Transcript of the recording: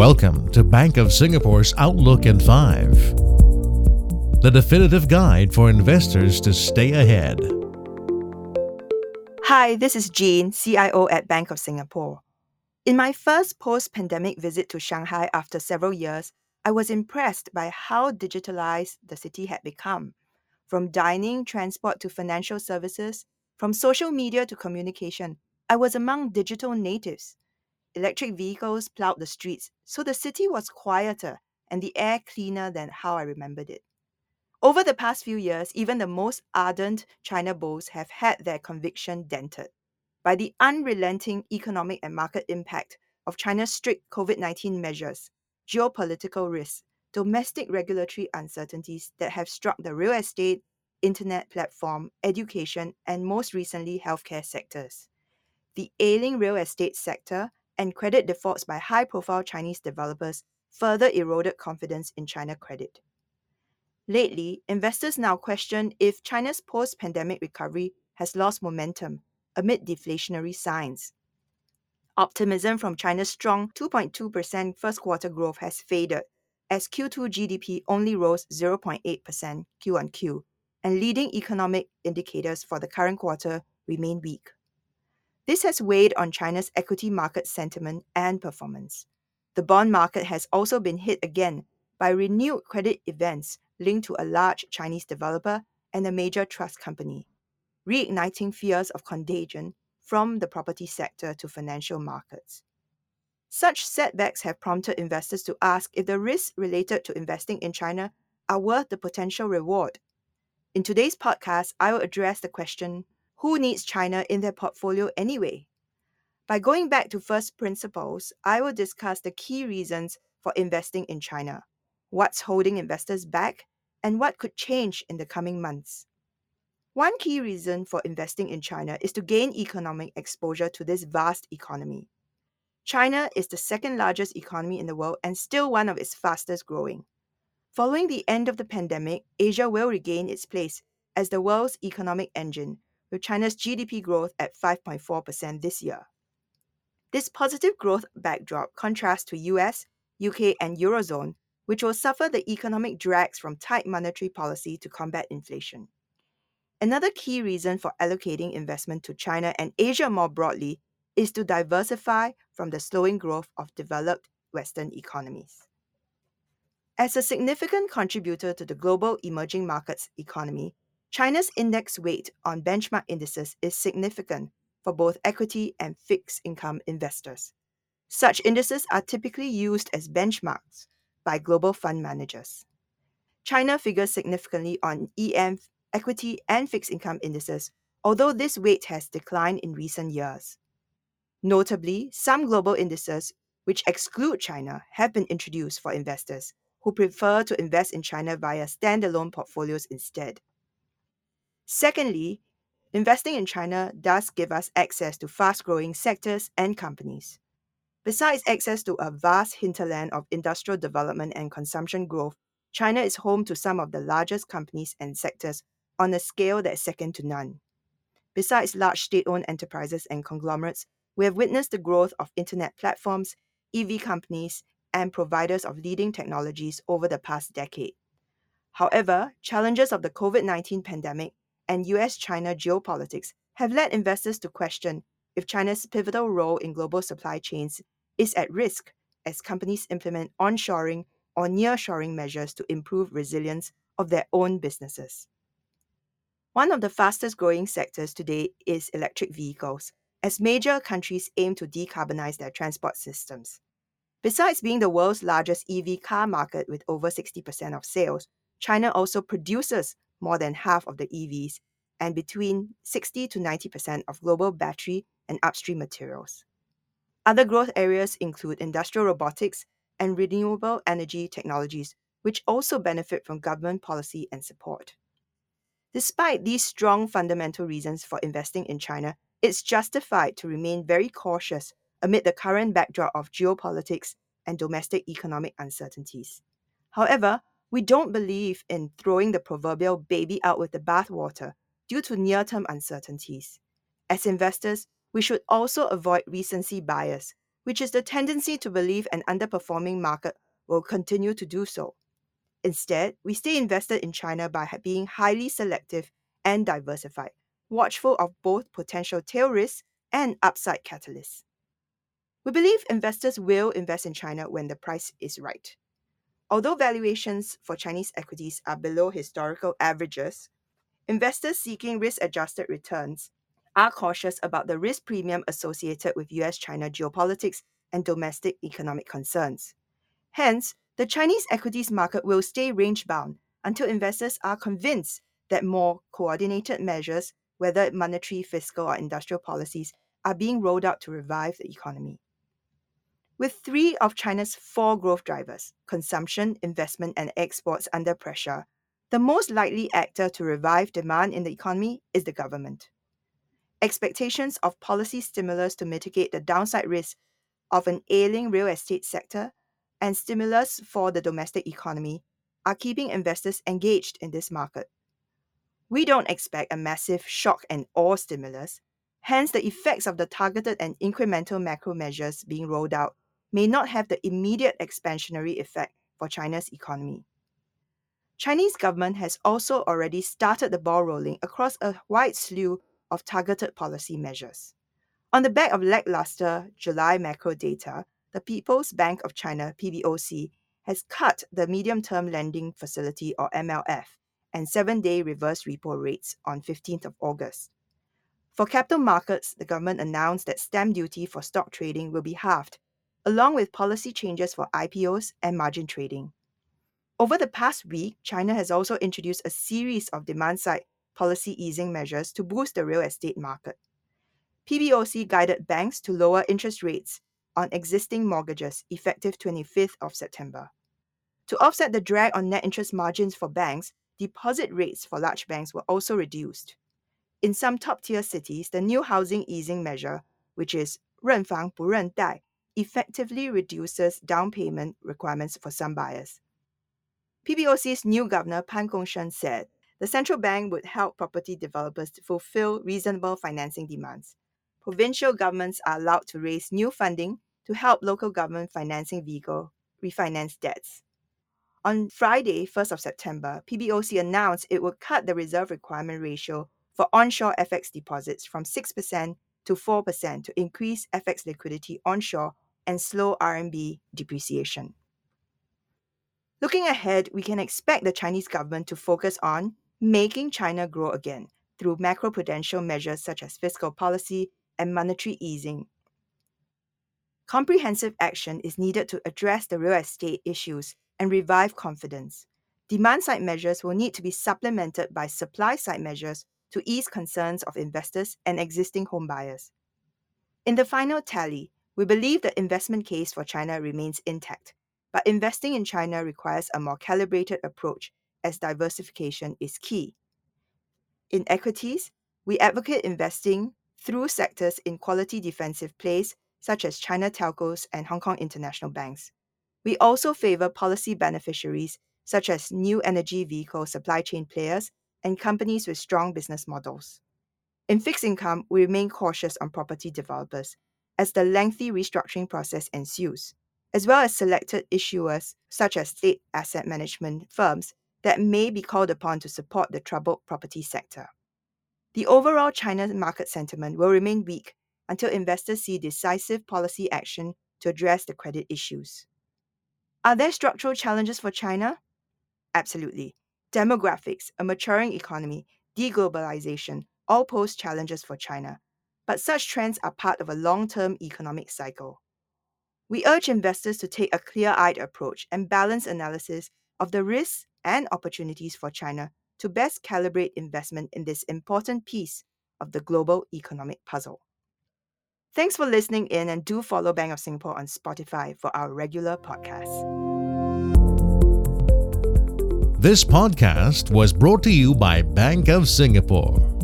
Welcome to Bank of Singapore's Outlook in 5, the definitive guide for investors to stay ahead. Hi, this is Jean, CIO at Bank of Singapore. In my first post-pandemic visit to Shanghai after several years, I was impressed by how digitalized the city had become. From dining, transport to financial services, from social media to communication, I was among digital natives. Electric vehicles ploughed the streets, so the city was quieter and the air cleaner than how I remembered it. Over the past few years, even the most ardent China bulls have had their conviction dented by the unrelenting economic and market impact of China's strict COVID-19 measures, geopolitical risks, domestic regulatory uncertainties that have struck the real estate, internet platform, education, and most recently, healthcare sectors. The ailing real estate sector and credit defaults by high-profile Chinese developers further eroded confidence in China credit. Lately, investors now question if China's post-pandemic recovery has lost momentum amid deflationary signs. Optimism from China's strong 2.2% first-quarter growth has faded, as Q2 GDP only rose 0.8% Q-on-Q, and leading economic indicators for the current quarter remain weak. This has weighed on China's equity market sentiment and performance. The bond market has also been hit again by renewed credit events linked to a large Chinese developer and a major trust company, reigniting fears of contagion from the property sector to financial markets. Such setbacks have prompted investors to ask if the risks related to investing in China are worth the potential reward. In today's podcast, I will address the question, who needs China in their portfolio anyway? By going back to first principles, I will discuss the key reasons for investing in China, what's holding investors back, and what could change in the coming months. One key reason for investing in China is to gain economic exposure to this vast economy. China is the second largest economy in the world and still one of its fastest growing. Following the end of the pandemic, Asia will regain its place as the world's economic engine, with China's GDP growth at 5.4% this year. This positive growth backdrop contrasts to US, UK and Eurozone, which will suffer the economic drags from tight monetary policy to combat inflation. Another key reason for allocating investment to China and Asia more broadly is to diversify from the slowing growth of developed Western economies. As a significant contributor to the global emerging markets economy, China's index weight on benchmark indices is significant for both equity and fixed income investors. Such indices are typically used as benchmarks by global fund managers. China figures significantly on EM, equity, and fixed income indices, although this weight has declined in recent years. Notably, some global indices which exclude China have been introduced for investors who prefer to invest in China via standalone portfolios instead. Secondly, investing in China does give us access to fast-growing sectors and companies. Besides access to a vast hinterland of industrial development and consumption growth, China is home to some of the largest companies and sectors on a scale that is second to none. Besides large state-owned enterprises and conglomerates, we have witnessed the growth of internet platforms, EV companies, and providers of leading technologies over the past decade. However, challenges of the COVID-19 pandemic and US-China geopolitics have led investors to question if China's pivotal role in global supply chains is at risk as companies implement onshoring or nearshoring measures to improve resilience of their own businesses. One of the fastest-growing sectors today is electric vehicles, as major countries aim to decarbonize their transport systems. Besides being the world's largest EV car market with over 60% of sales, China also produces more than half of the EVs, and between 60 to 90% of global battery and upstream materials. Other growth areas include industrial robotics and renewable energy technologies, which also benefit from government policy and support. Despite these strong fundamental reasons for investing in China, it's justified to remain very cautious amid the current backdrop of geopolitics and domestic economic uncertainties. However, we don't believe in throwing the proverbial baby out with the bathwater due to near-term uncertainties. As investors, we should also avoid recency bias, which is the tendency to believe an underperforming market will continue to do so. Instead, we stay invested in China by being highly selective and diversified, watchful of both potential tail risks and upside catalysts. We believe investors will invest in China when the price is right. Although valuations for Chinese equities are below historical averages, investors seeking risk-adjusted returns are cautious about the risk premium associated with US-China geopolitics and domestic economic concerns. Hence, the Chinese equities market will stay range-bound until investors are convinced that more coordinated measures, whether monetary, fiscal, or industrial policies, are being rolled out to revive the economy. With three of China's four growth drivers, consumption, investment, and exports under pressure, the most likely actor to revive demand in the economy is the government. Expectations of policy stimulus to mitigate the downside risk of an ailing real estate sector and stimulus for the domestic economy are keeping investors engaged in this market. We don't expect a massive shock and awe stimulus, hence the effects of the targeted and incremental macro measures being rolled out may not have the immediate expansionary effect for China's economy. Chinese government has also already started the ball rolling across a wide slew of targeted policy measures. On the back of lackluster July macro data, the People's Bank of China, PBOC, has cut the medium-term lending facility, or MLF, and 7-day reverse repo rates on 15th of August. For capital markets, the government announced that stamp duty for stock trading will be halved, along with policy changes for IPOs and margin trading. Over the past week, China has also introduced a series of demand-side policy easing measures to boost the real estate market. PBOC guided banks to lower interest rates on existing mortgages effective 25th of September. To offset the drag on net interest margins for banks, deposit rates for large banks were also reduced. In some top-tier cities, the new housing easing measure, which is renfang bu ren dai, effectively reduces down payment requirements for some buyers. PBOC's new governor, Pan Gongsheng, said the central bank would help property developers to fulfill reasonable financing demands. Provincial governments are allowed to raise new funding to help local government financing vehicle refinance debts. On Friday, 1st of September, PBOC announced it would cut the reserve requirement ratio for onshore FX deposits from 6% to 4% to increase FX liquidity onshore and slow RMB depreciation. Looking ahead, we can expect the Chinese government to focus on making China grow again through macroprudential measures such as fiscal policy and monetary easing. Comprehensive action is needed to address the real estate issues and revive confidence. Demand-side measures will need to be supplemented by supply-side measures to ease concerns of investors and existing home buyers. In the final tally, we believe the investment case for China remains intact, but investing in China requires a more calibrated approach as diversification is key. In equities, we advocate investing through sectors in quality defensive plays such as China telcos and Hong Kong international banks. We also favor policy beneficiaries such as new energy vehicle supply chain players and companies with strong business models. In fixed income, we remain cautious on property developers as the lengthy restructuring process ensues, as well as selected issuers such as state asset management firms that may be called upon to support the troubled property sector. The overall China market sentiment will remain weak until investors see decisive policy action to address the credit issues. Are there structural challenges for China? Absolutely. Demographics, a maturing economy, deglobalization all pose challenges for China, but such trends are part of a long-term economic cycle. We urge investors to take a clear-eyed approach and balanced analysis of the risks and opportunities for China to best calibrate investment in this important piece of the global economic puzzle. Thanks for listening in, and do follow Bank of Singapore on Spotify for our regular podcasts. This podcast was brought to you by Bank of Singapore.